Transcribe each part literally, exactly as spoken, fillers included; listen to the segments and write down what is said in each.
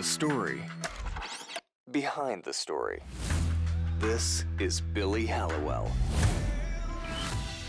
the story behind the story. This is Billy Hallowell.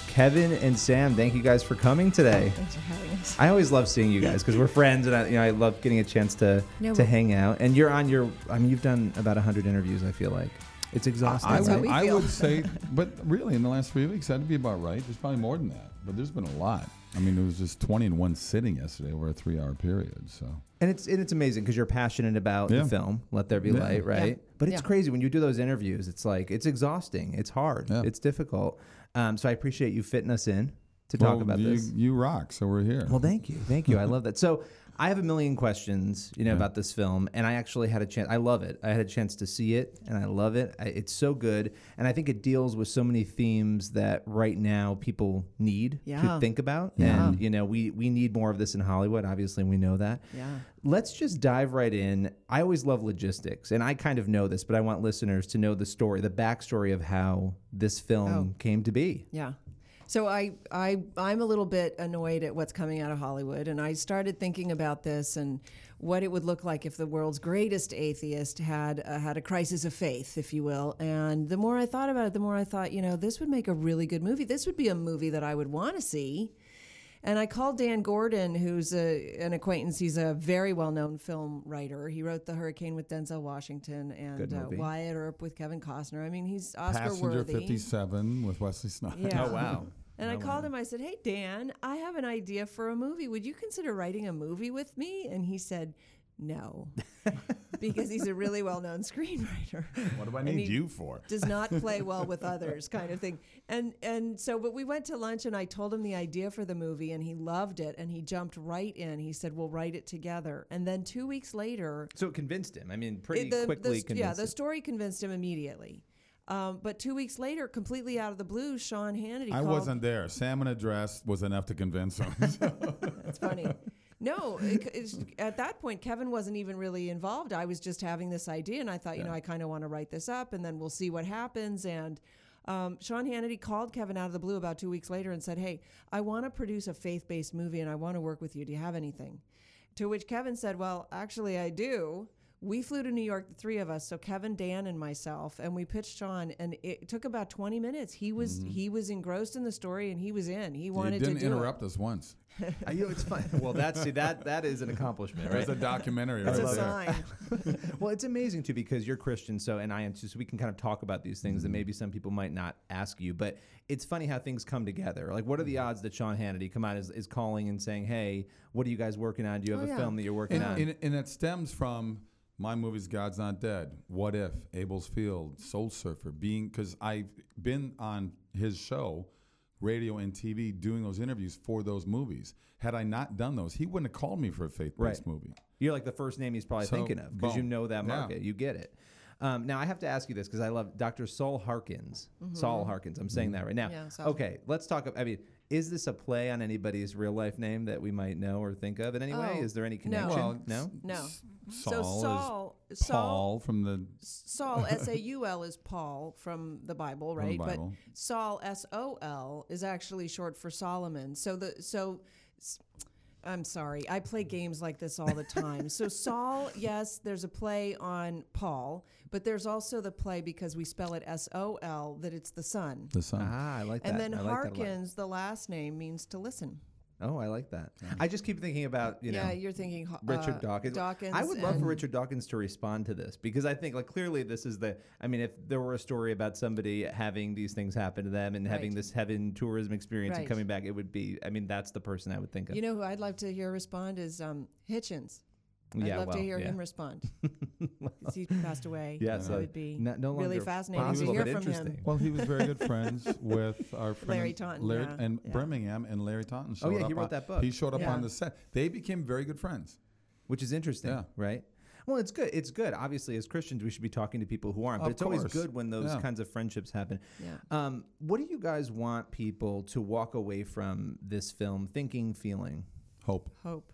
Kevin and Sam, thank you guys for coming today. Thanks for having us. I always love seeing you guys because we're friends, and I, you know, I love getting a chance to no, to hang out. And you're on your, I mean, you've done about one hundred interviews, I feel like. It's exhausting. I, I, right? would, I would say, but really, in the last three weeks, that'd be about right. There's probably more than that, but there's been a lot. I mean, it was just twenty in one sitting yesterday over a three-hour period. So, and it's and it's amazing because you're passionate about yeah. the film, Let There Be yeah. Light, right? Yeah. But it's yeah. crazy when you do those interviews. It's like it's exhausting. It's hard. Yeah. It's difficult. Um, so I appreciate you fitting us in to well, talk about you, this. You rock, so we're here. Well, thank you, thank you. I love that. So I have a million questions, you know, yeah. about this film, and I actually had a chance. I love it. I had a chance to see it, and I love it. I, it's so good, and I think it deals with so many themes that right now people need yeah. to think about. Yeah. And you know, we we need more of this in Hollywood. Obviously, we know that. Yeah. Let's just dive right in. I always love logistics, and I kind of know this, but I want listeners to know the story, the backstory of how this film oh. came to be. Yeah. So I, I, I'm a little bit annoyed at what's coming out of Hollywood, and I started thinking about this and what it would look like if the world's greatest atheist had uh, had a crisis of faith, if you will. And the more I thought about it, the more I thought, you know, this would make a really good movie. This would be a movie that I would want to see. And I called Dan Gordon, who's a, an acquaintance. He's a very well-known film writer. He wrote The Hurricane with Denzel Washington and uh, Wyatt Earp with Kevin Costner. I mean, he's Oscar-worthy. Passenger fifty-seven with Wesley Snipes. Yeah. Oh, wow. And I called him. I said, hey, Dan, I have an idea for a movie. Would you consider writing a movie with me? And he said, no, because he's a really well-known screenwriter. What do I need you for? Does not play well with others kind of thing. And and so but we went to lunch, and I told him the idea for the movie, and he loved it, and he jumped right in. He said, we'll write it together. And then two weeks later. So it convinced him. I mean, pretty it, the, quickly the, convinced him. Yeah, the story convinced him immediately. Um, but two weeks later, completely out of the blue, Sean Hannity I called. I wasn't there. Salmon address was enough to convince him. So. That's funny. No, it, it's, at that point, Kevin wasn't even really involved. I was just having this idea, and I thought, yeah. you know, I kind of want to write this up, and then we'll see what happens. And um, Sean Hannity called Kevin out of the blue about two weeks later and said, hey, I want to produce a faith-based movie, and I want to work with you. Do you have anything? To which Kevin said, well, actually, I do. We flew to New York, the three of us, so Kevin, Dan, and myself, and we pitched Sean, and it took about twenty minutes. He was mm-hmm. he was engrossed in the story, and he was in. He wanted to do it. He didn't interrupt us once. I, you know, it's fun. Well, that's see that that is an accomplishment, right? That's a documentary. That's right a there. Sign. Well, it's amazing too because you're Christian, so and I am too, so we can kind of talk about these things mm-hmm. that maybe some people might not ask you, but it's funny how things come together. Like, what are the odds that Sean Hannity come out is, is calling and saying, "Hey, what are you guys working on? Do you have oh, a yeah. film that you're working and, on?" And, and it stems from. My movies, God's Not Dead, What If, Abel's Field, Soul Surfer, being because I've been on his show, radio and T V, doing those interviews for those movies. Had I not done those, he wouldn't have called me for a faith-based right. movie. You're like the first name he's probably so, thinking of because you know that market. Yeah. You get it. Um, now, I have to ask you this because I love Doctor Sol Harkens. Mm-hmm. Sol Harkens. I'm mm-hmm. saying that right now. Yeah, so. Okay, let's talk about, I mean, is this a play on anybody's real-life name that we might know or think of in any oh, way? Is there any connection? No. Well, no? No. Sol so Saul, is Paul Saul, from the... Saul, S A U L, is Paul from the Bible, right? The Bible. But Saul, S O L, is actually short for Solomon. So the... so. I'm sorry. I play games like this all the time. So Saul, yes, there's a play on Paul, but there's also the play because we spell it S O L, that it's the son. The son. Ah, I like that. And then I Harkins, like the last name, means to listen. Oh, I like that. Yeah. I just keep thinking about, you know. Yeah, you're thinking uh, Richard Dawkins. Dawkins. I would love for Richard Dawkins to respond to this because I think, like, clearly this is the, I mean, if there were a story about somebody having these things happen to them and right. having this heaven tourism experience right. and coming back, it would be, I mean, that's the person I would think of. You know who I'd love to hear respond is um, Hitchens. I'd yeah, love well, to hear yeah. him respond. Well, he passed away. Yes, so it would be not, no really fascinating possible, to hear from him. Well, he was very good friends with our friend Larry Taunton Larry, yeah. and yeah. Birmingham, and Larry Taunton showed up. Oh yeah, up he wrote on, that book. He showed up yeah. on the set. They became very good friends, which is interesting, yeah. right? Well, it's good. It's good. Obviously, as Christians, we should be talking to people who aren't. But of it's course. Always good when those yeah. kinds of friendships happen. Yeah. Um, what do you guys want people to walk away from this film thinking, feeling? Hope. Hope.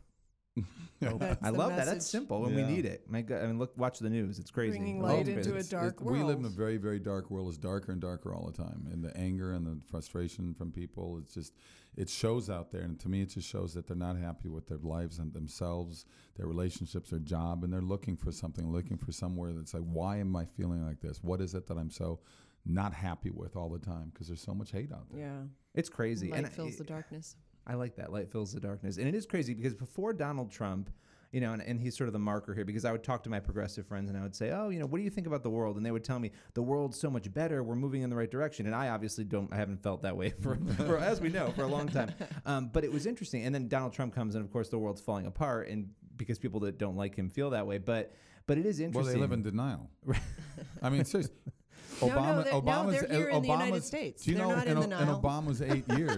That's I love message. that. That's simple, and yeah. we need it. My God, I mean, look, watch the news. It's crazy. Bringing light into a dark it's, world. We live in a very, very dark world. It's darker and darker all the time, and the anger and the frustration from people. It's just, it shows out there, and to me, it just shows that they're not happy with their lives and themselves, their relationships, their job, and they're looking for something, looking for somewhere that's like, why am I feeling like this? What is it that I'm so not happy with all the time? Because there's so much hate out there. Yeah, it's crazy. Light and fills I, the darkness. I like that. Light fills the darkness. And it is crazy because before Donald Trump, you know, and, and he's sort of the marker here, because I would talk to my progressive friends and I would say, oh, you know, what do you think about the world? And they would tell me, the world's so much better. We're moving in the right direction. And I obviously don't, I haven't felt that way for, for as we know, for a long time. Um, but it was interesting. And then Donald Trump comes and, of course, the world's falling apart, and because people that don't like him feel that way. But but it is interesting. Well, they live in denial. I mean, seriously. Obama, no, no, they're, Obama's, no, they're here in Obama's, the United States. Do you they're know, not in, in the Nile. In Obama's eight years,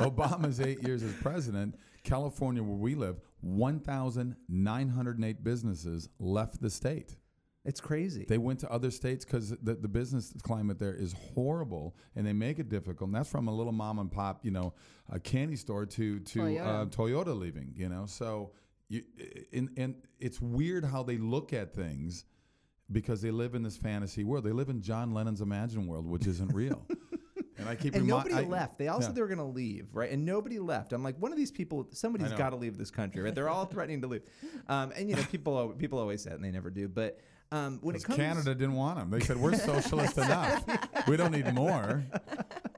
Obama's eight years as president, California, where we live, one thousand nine hundred eight businesses left the state. It's crazy. They went to other states because the, the business climate there is horrible, and they make it difficult. And that's from a little mom and pop, you know, a candy store to to Toyota, uh, Toyota leaving, you know. So, you, and, and it's weird how they look at things. Because they live in this fantasy world. They live in John Lennon's Imagine World, which isn't real. And I keep and remi- nobody I, left. They all yeah. said they were going to leave, right? And nobody left. I'm like, one of these people, somebody's got to leave this country, right? They're all threatening to leave. Um, and, you know, people people always say it, and they never do. But um, when it comes... Canada didn't want them. They said, we're socialist enough. We don't need more.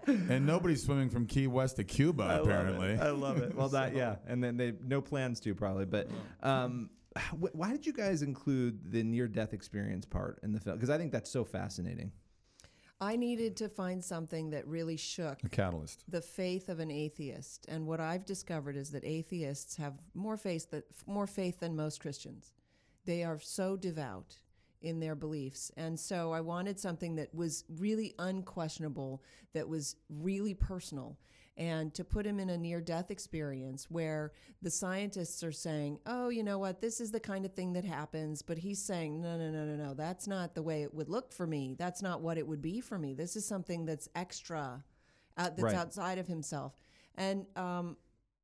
And nobody's swimming from Key West to Cuba, I apparently. Love I love it. Well, so. that, yeah. And then they no plans to, probably. But... Um, Why did you guys include the near-death experience part in the film? Because I think that's so fascinating. I needed to find something that really shook a catalyst. The faith of an atheist. And what I've discovered is that atheists have more faith, that, more faith than most Christians. They are so devout in their beliefs. And so I wanted something that was really unquestionable, that was really personal. And to put him in a near-death experience where the scientists are saying, oh, you know what, this is the kind of thing that happens. But he's saying, no, no, no, no, no, that's not the way it would look for me. That's not what it would be for me. This is something that's extra, uh, that's right. outside of himself. And um,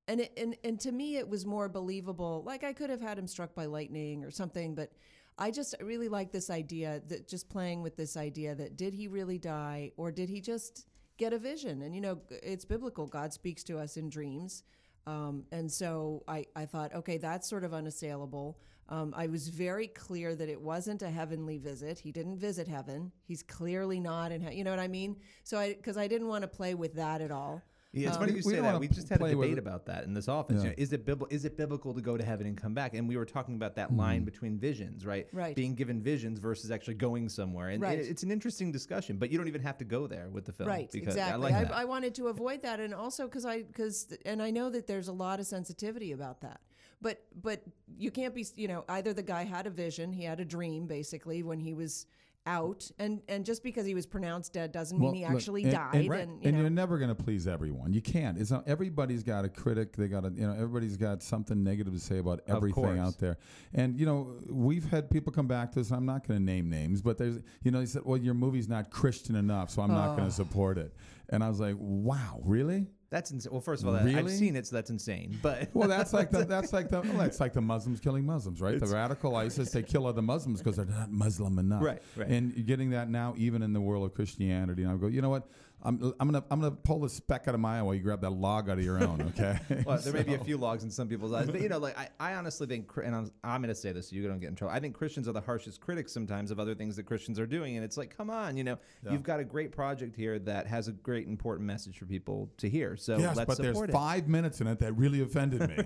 and, it, and and to me, it was more believable. Like I could have had him struck by lightning or something, but I just really like this idea, that just playing with this idea that did he really die, or did he just... get a vision? And, you know, it's biblical. God speaks to us in dreams. Um, and so I, I thought, okay, that's sort of unassailable. Um, I was very clear that it wasn't a heavenly visit. He didn't visit heaven. He's clearly not in heaven. You know what I mean? So I, because I didn't want to play with that at all. Yeah, it's um, funny you say that. We just had a debate about that in this office. Yeah. You know, is it bibl- is it biblical to go to heaven and come back? And we were talking about that mm-hmm. line between visions, right? Right. Being given visions versus actually going somewhere. And right. it, it's an interesting discussion, but you don't even have to go there with the film. Right, exactly. I, like I, that. I wanted to avoid that, and also because I because and I know that there's a lot of sensitivity about that. But but you can't be, you know, either the guy had a vision, he had a dream basically when he was out, and and just because he was pronounced dead doesn't well, mean he actually look, and, died. And, right. and, you and you're never going to please everyone. You can't. It's not, everybody's got a critic. They got a, you know, everybody's got something negative to say about everything out there. And you know, we've had people come back to us. And I'm not going to name names, but there's, you know, they said, "Well, your movie's not Christian enough, so I'm oh. not going to support it." And I was like, "Wow, really?" That's ins- well. First of all, that, really? I've seen it, so that's insane. But well, that's like the, that's like the well, that's like the Muslims killing Muslims, right? It's the radical ISIS, they kill other Muslims because they're not Muslim enough, right? Right. And you're getting that now, even in the world of Christianity. And I go, you know what? I'm I'm gonna I'm gonna pull the speck out of my eye while you grab that log out of your own. Okay. Well, there so. may be a few logs in some people's eyes, but you know, like I, I honestly think, and I'm I'm gonna say this, so you don't get in trouble. I think Christians are the harshest critics sometimes of other things that Christians are doing, and it's like, come on, you know, yeah. you've got a great project here that has a great important message for people to hear. So yes, let's but there's it. five minutes in it that really offended me.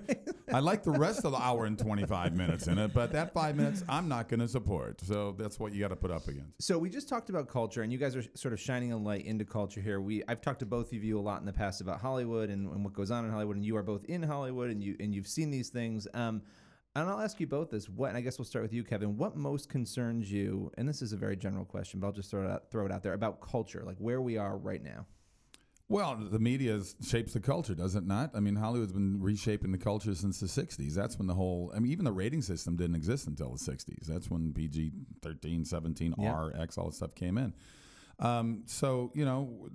I like the rest of the hour and twenty-five minutes in it, but that five minutes I'm not going to support. So that's what you got to put up against. So we just talked about culture, and you guys are sort of shining a light into culture here. We I've talked to both of you a lot in the past about Hollywood and, and what goes on in Hollywood, and you are both in Hollywood, and you and you've seen these things. Um, and I'll ask you both this. What? And I guess we'll start with you, Kevin. What most concerns you? And this is a very general question, but I'll just throw it out, throw it out there about culture, like where we are right now. Well, the media shapes the culture, does it not? I mean, Hollywood's been reshaping the culture since the sixties. That's when the whole, I mean, even the rating system didn't exist until the sixties. That's when P G thirteen, seventeen, yeah. R, X, all that stuff came in. Um, so, you know,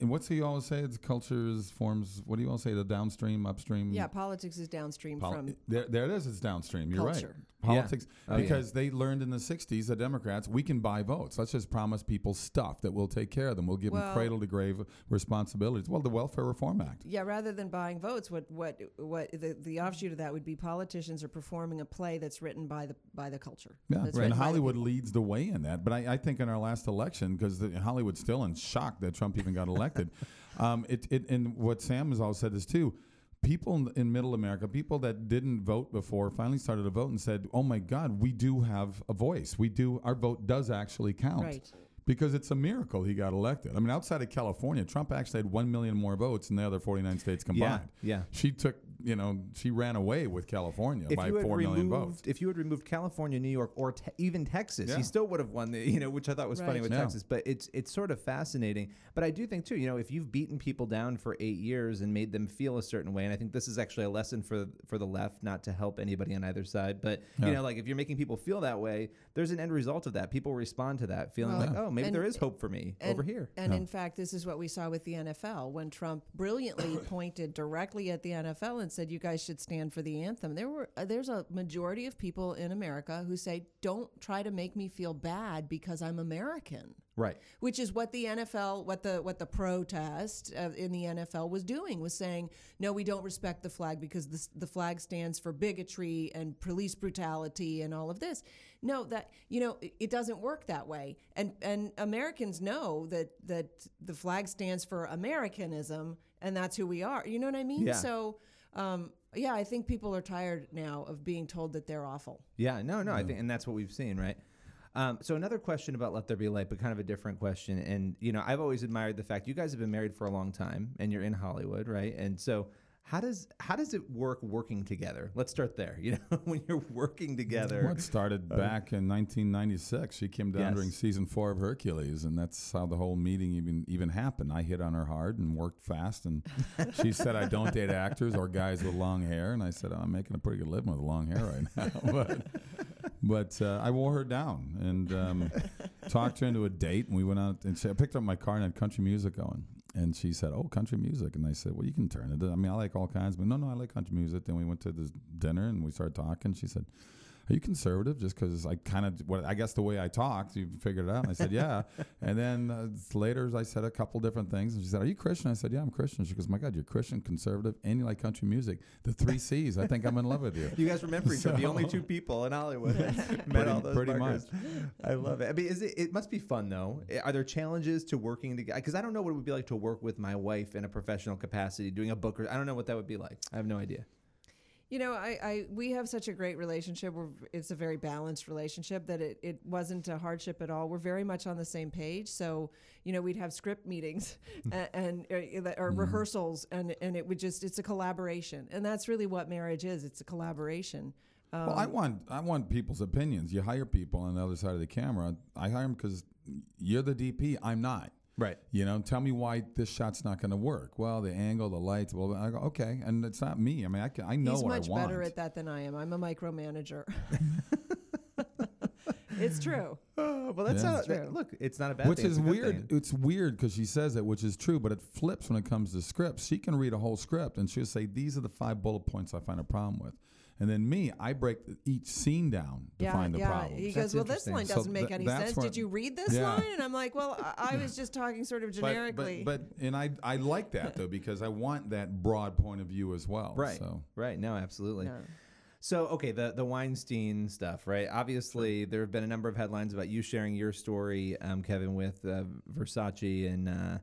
and what's he always say? It's cultures, forms, what do you all say? The downstream, upstream? Yeah, politics is downstream Poli- from. There, there it is. It's downstream. You're culture. Right. Politics. Yeah. Oh, because yeah. they learned in the sixties, the Democrats, we can buy votes. Let's just promise people stuff that we'll take care of them. We'll give well, them cradle to grave responsibilities. Well, the Welfare Reform Act. Yeah, rather than buying votes, what what what the, the offshoot of that would be politicians are performing a play that's written by the by the culture. Yeah, right. And Hollywood the leads the way in that. But I, I think in our last election, because Hollywood's still in shock that Trump even got elected. um, it, it, and what Sam has always said is, too, people in, in middle America, people that didn't vote before finally started to vote and said, oh, my God, we do have a voice. We do. Our vote does actually count. Right. Because it's a miracle he got elected. I mean, outside of California, Trump actually had one million more votes than the other forty-nine states combined. Yeah, yeah. She took, you know, she ran away with California if by four removed, million votes. If you had removed California, New York, or te- even Texas, yeah. he still would have won, the, you know, which I thought was right. funny with yeah. Texas. But it's it's sort of fascinating. But I do think, too, you know, if you've beaten people down for eight years and made them feel a certain way, and I think this is actually a lesson for, for the left, not to help anybody on either side. But, yeah. you know, like if you're making people feel that way, there's an end result of that. People respond to that, feeling oh, like, yeah. oh, Maybe and there is hope for me and, over here. And yeah. in fact, this is what we saw with the N F L when Trump brilliantly pointed directly at the N F L and said, "You guys should stand for the anthem." There were uh, there's a majority of people in America who say, "Don't try to make me feel bad because I'm American." Right. Which is what the N F L, what the what the protest uh, in the N F L was doing, was saying, no, we don't respect the flag because this, the flag stands for bigotry and police brutality and all of this. No, that, you know, it, it doesn't work that way. And and Americans know that that the flag stands for Americanism, and that's who we are. You know what I mean? Yeah. So. Um, yeah, I think people are tired now of being told that they're awful. Yeah. No. No. Mm. I think, and that's what we've seen, right? Um, so another question about Let There Be Light, but kind of a different question. And, you know, I've always admired the fact you guys have been married for a long time and you're in Hollywood, right? And so how does how does it work working together? Let's start there. You know, when you're working together. What started back in nineteen ninety-six. She came down yes. during season four of Hercules, and that's how the whole meeting even even happened. I hit on her hard and worked fast, and she said, I don't date actors or guys with long hair. And I said, oh, I'm making a pretty good living with long hair right now. But... But uh, I wore her down and um, talked her into a date, and we went out, and she, I picked up my car and had country music going. And she said, oh, country music. And I said, well, you can turn it. I mean, I like all kinds, but no, no, I like country music. Then we went to this dinner, and we started talking. She said, are you conservative? Just because I kind of, well, I guess the way I talked, you figured it out. And I said, yeah. And then uh, later I said a couple different things. And she said, are you Christian? I said, yeah, I'm Christian. She goes, my God, you're Christian, conservative, and you like country music. The three C's. I think I'm in love with you. You guys remember each other. So, the only two people in Hollywood met pretty, all those pretty much. I love it. I mean, is it, it must be fun, though. Are there challenges to working together? Because I don't know what it would be like to work with my wife in a professional capacity, doing a book. Or, I don't know what that would be like. I have no idea. You know, I, I we have such a great relationship. We're, it's a very balanced relationship that it, it wasn't a hardship at all. We're very much on the same page. So, you know, we'd have script meetings and, and or, or mm. rehearsals, and, and it would just, it's a collaboration. And that's really what marriage is. It's a collaboration. Um, well, I want I want people's opinions. You hire people on the other side of the camera. I hire them because you're the D P. I'm not. Right. You know, tell me why this shot's not going to work. Well, the angle, the lights. Well, I go, okay. And it's not me. I mean, I, can, I know He's what I want. He's much better at that than I am. I'm a micromanager. It's true. Oh, well, that's yeah. not that, look. It's not a bad which thing. Which is weird. Thing. It's weird because she says it, which is true, but it flips when it comes to scripts. She can read a whole script and she'll say, "These are the five bullet points I find a problem with." And then me, I break the, each scene down to yeah, find the yeah. problem. He goes, well, this line doesn't so make th- any sense. Did you read this yeah. line? And I'm like, well, I, I was just talking sort of generically. But, but, but and I I like that, though, because I want that broad point of view as well. Right, so. Right. No, absolutely. No. So, okay, the, the Weinstein stuff, right? Obviously, sure. There have been a number of headlines about you sharing your story, um, Kevin, with uh, Versace. And uh,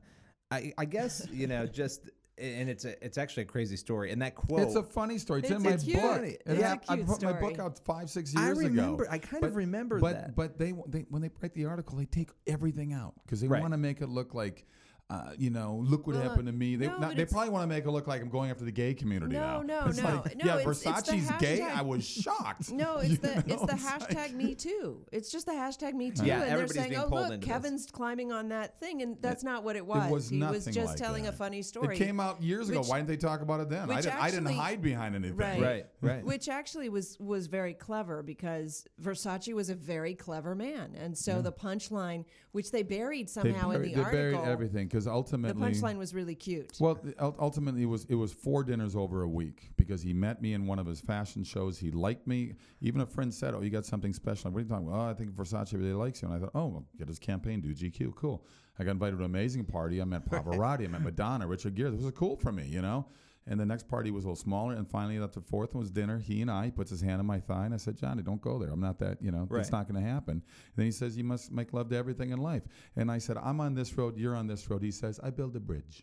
I, I guess, you know, just... And it's a, it's actually a crazy story. And that quote. It's a funny story. It's, it's in my cute. book. It's yeah, a cute I put story. my book out five, six years ago. I remember. Ago. I kind but, of remember but, that. But they, they when they write the article, they take everything out because they right. want to make it look like Uh, you know, look what uh, happened to me. They no, not, they probably want to make it look like I'm going after the gay community. No, now. No, it's no, like, no. Yeah, it's, Versace's it's gay. I was shocked. No, it's the know? it's the it's hashtag like, Me Too. It's just the hashtag Me Too, yeah, and they're saying, oh look, Kevin's this. climbing on that thing, and that's it, not what it was. It was he was just like telling that. a funny story. It came out years which, ago. Why didn't they talk about it then? I didn't, actually, I didn't hide behind anything. Right, right, right. Which actually was was very clever because Versace was a very clever man, and so the punchline, which they buried somehow in the article, they buried everything. Because ultimately, the punchline was really cute. Well, ultimately, it was it was four dinners over a week because he met me in one of his fashion shows. He liked me. Even a friend said, "Oh, you got something special." What are you talking about? Oh, I think Versace really likes you. And I thought, "Oh, well, get his campaign, do G Q, cool." I got invited to an amazing party. I met Pavarotti. I met Madonna, Richard Gere. This was cool for me, you know. And the next party was a little smaller. And finally, up to fourth one was dinner. He and I, he puts his hand on my thigh. And I said, Johnny, don't go there. I'm not that, you know, right. That's not going to happen. And then he says, you must make love to everything in life. And I said, I'm on this road. You're on this road. He says, I build a bridge.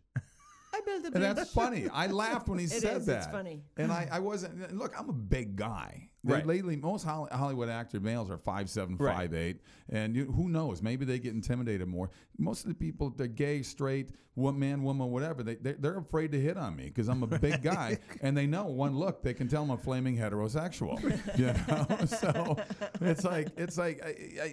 I build a bridge. And that's funny. I laughed when he it said is, that. It's funny. And I, I wasn't, look, I'm a big guy. They, right. Lately, most Hollywood actor males are five seven, right. five eight, and you, who knows? Maybe they get intimidated more. Most of the people, they're gay, straight, one man, woman, whatever. They they're afraid to hit on me because I'm a big guy, and they know one look they can tell I'm a flaming heterosexual. You know, so it's like it's like,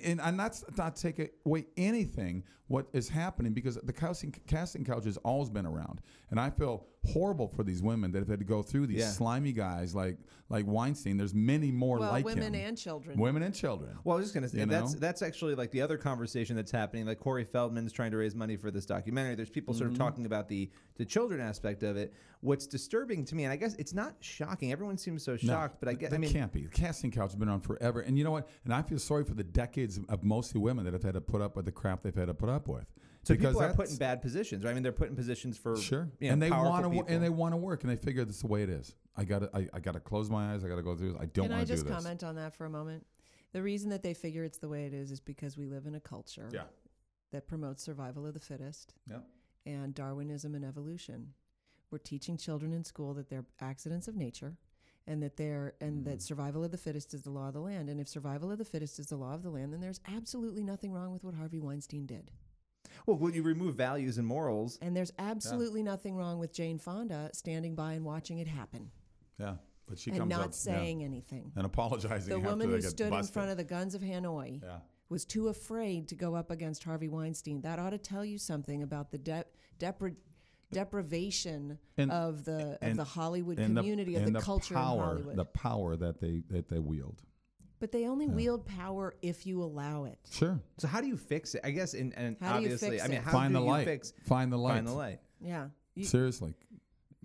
and I'm not not take away anything what is happening because the casting casting couch has always been around, and I feel horrible for these women that have had to go through these yeah. slimy guys like like Weinstein. There's many. More well, like women him. and children. Women and children. Well, I was just going to say, you that's know? that's actually like the other conversation that's happening. Like Corey Feldman's trying to raise money for this documentary. There's people mm-hmm. sort of talking about the, the children aspect of it. What's disturbing to me, and I guess it's not shocking. Everyone seems so shocked, no, but I guess... That I mean, can't be. The casting couch has been on forever. And you know what? And I feel sorry for the decades of mostly women that have had to put up with the crap they've had to put up with. So because people are put in bad positions, right? I mean, they're put in positions for sure, you know, and they want to, and they want to work, and they figure this is the way it is. I got I, I got to close my eyes. I got to go through this. I don't want to do this. Can I just comment on that for a moment? The reason that they figure it's the way it is is because we live in a culture yeah. that promotes survival of the fittest, yeah. and Darwinism and evolution. We're teaching children in school that they're accidents of nature. And that they're and mm. that survival of the fittest is the law of the land. And if survival of the fittest is the law of the land, then there's absolutely nothing wrong with what Harvey Weinstein did. Well, when you remove values and morals, and there's absolutely yeah. nothing wrong with Jane Fonda standing by and watching it happen. Yeah, but she and comes not up, saying yeah. anything and apologizing. The woman who stood busted. in front of the guns of Hanoi yeah. was too afraid to go up against Harvey Weinstein. That ought to tell you something about the de- depredation. deprivation and, of the and, of the Hollywood community, the, of the, the culture power, in Hollywood. The power that they that they wield. But they only yeah. wield power if you allow it. Sure. So how do you fix it? I guess, in, and how obviously, I mean, how find do the you light. fix Find the light. Find the light. Yeah. You, Seriously.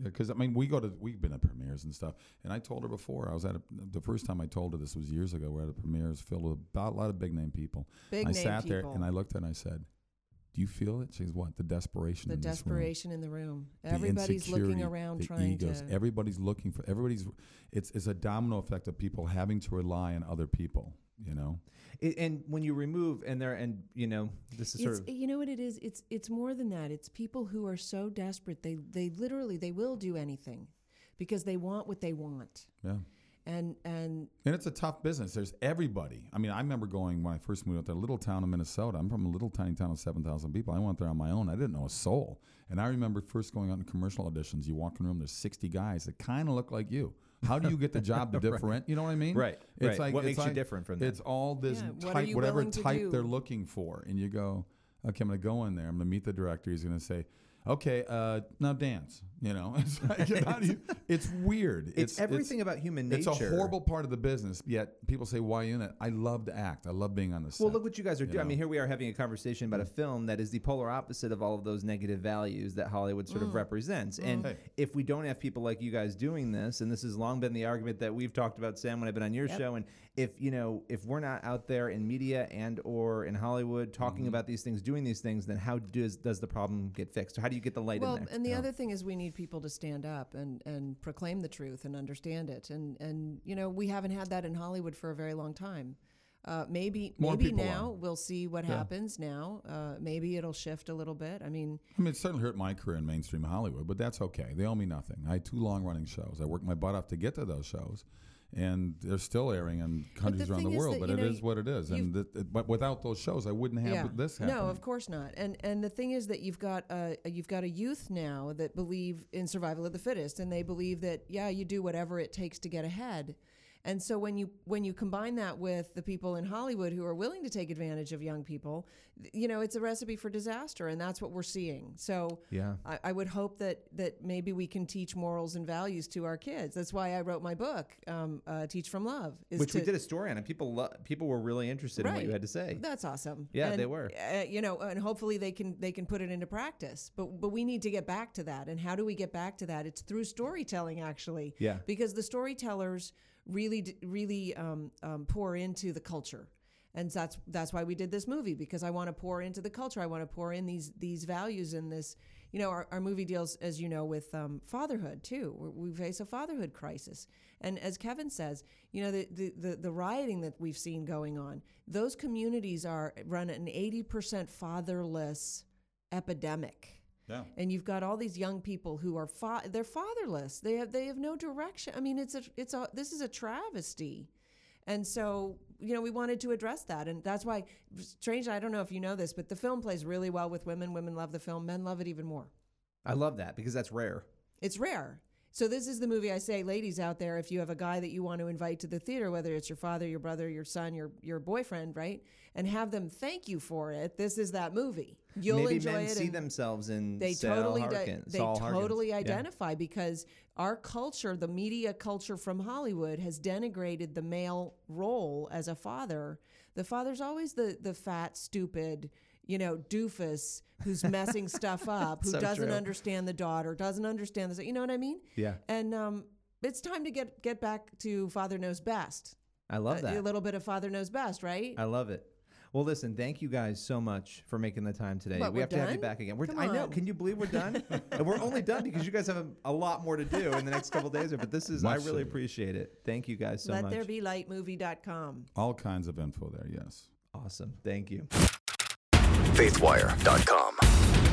Because, I mean, we go to, we've been at premieres and stuff. And I told her before, I was at a, the first time I told her this was years ago, we're at a premiere, it's filled with about a lot of big name people. Big and name people. I sat people. there and I looked at her and I said, do you feel it? She's what? The desperation the in this room. The desperation in the room. Everybody's looking around trying egos. to. Everybody's looking for, everybody's, it's it's a domino effect of people having to rely on other people, you know? It, and when you remove, and there, and you know, this is it's, sort of. You know what it is? It's it's more than that. It's people who are so desperate. They, they literally, they will do anything because they want what they want. Yeah. And and and it's a tough business. There's everybody. I mean, I remember going when I first moved out to a little town in Minnesota. I'm from a little tiny town of seven thousand people. I went there on my own. I didn't know a soul. And I remember first going out in commercial auditions. You walk in a room, there's sixty guys that kind of look like you. How do you get the job to different? Right. You know what I mean? Right. It's right. like what it's makes like, you different from them? It's all this yeah, type, what whatever type they're looking for. And you go, okay, I'm going to go in there. I'm going to meet the director. He's going to say, okay, uh, now dance. You know, it's, like, you know you, it's weird. It's, it's everything it's, about human nature. It's a horrible part of the business. Yet people say, "Why in it?" I love to act. I love being on the set. Well, look what you guys are doing. I mean, here we are having a conversation about a film that is the polar opposite of all of those negative values that Hollywood sort mm. of represents. Mm. And hey. if we don't have people like you guys doing this, and this has long been the argument that we've talked about, Sam, when I've been on your yep. show, and if you know, if we're not out there in media and or in Hollywood talking mm. about these things, doing these things, then how does does the problem get fixed? How do you get the light well, in there? Well, and the yeah. other thing is we need people to stand up and, and proclaim the truth and understand it. And, and, you know, we haven't had that in Hollywood for a very long time. Uh, maybe More maybe now are. we'll see what yeah. happens now. Uh, maybe it'll shift a little bit. I mean, I mean, it certainly hurt my career in mainstream Hollywood, but that's okay. They owe me nothing. I had two long-running shows. I worked my butt off to get to those shows. and they're still airing in countries around the world. But it is what it is, and th- but without those shows, I wouldn't have yeah. this happen. No, of course not. And and the thing is that you've got a you've got a youth now that believe in survival of the fittest, and they believe that yeah, you do whatever it takes to get ahead. And so when you when you combine that with the people in Hollywood who are willing to take advantage of young people, you know, it's a recipe for disaster, and that's what we're seeing. So yeah. I, I would hope that that maybe we can teach morals and values to our kids. That's why I wrote my book, um, uh, Teach from Love. Is Which to, we did a story on, and people, lo- people were really interested right. in what you had to say. That's awesome. Yeah, and, they were. Uh, you know, and hopefully they can they can put it into practice. But, but we need to get back to that. And how do we get back to that? It's through storytelling, actually. Yeah. Because the storytellers... really, really um, um, pour into the culture. And that's that's why we did this movie, because I want to pour into the culture. I want to pour in these these values in this. You know, our, our movie deals, as you know, with um, fatherhood, too. We're, we face a fatherhood crisis. And as Kevin says, you know, the, the, the, the rioting that we've seen going on, those communities are run an eighty percent fatherless epidemic. Yeah. And you've got all these young people who are fa- they're fatherless. They have they have no direction. I mean, it's a it's a this is a travesty, and so you know we wanted to address that, and that's why. Strangely, I don't know if you know this, but the film plays really well with women. Women love the film. Men love it even more. I love that because that's rare. It's rare. So this is the movie I say, ladies out there, if you have a guy that you want to invite to the theater, whether it's your father, your brother, your son, your your boyfriend, right, and have them thank you for it. This is that movie. You'll Maybe enjoy it. Maybe men see themselves in they Sol totally Harkens, They Sol totally Harkens. Identify yeah. because our culture, the media culture from Hollywood, has denigrated the male role as a father. The father's always the the fat, stupid, you know, doofus who's messing stuff up, who so doesn't true. understand the daughter, doesn't understand this. You know what I mean? Yeah. And um, it's time to get, get back to Father Knows Best. I love that. A, a little bit of Father Knows Best, right? I love it. Well, listen, thank you guys so much for making the time today. What, we have done? to have you back again. We're, I know. Can you believe we're done? And we're only done because you guys have a, a lot more to do in the next couple of days. But this is, much I really so. appreciate it. Thank you guys so Let much. Let There Be Light Movie dot com. All kinds of info there, yes. Awesome. Thank you. Faithwire dot com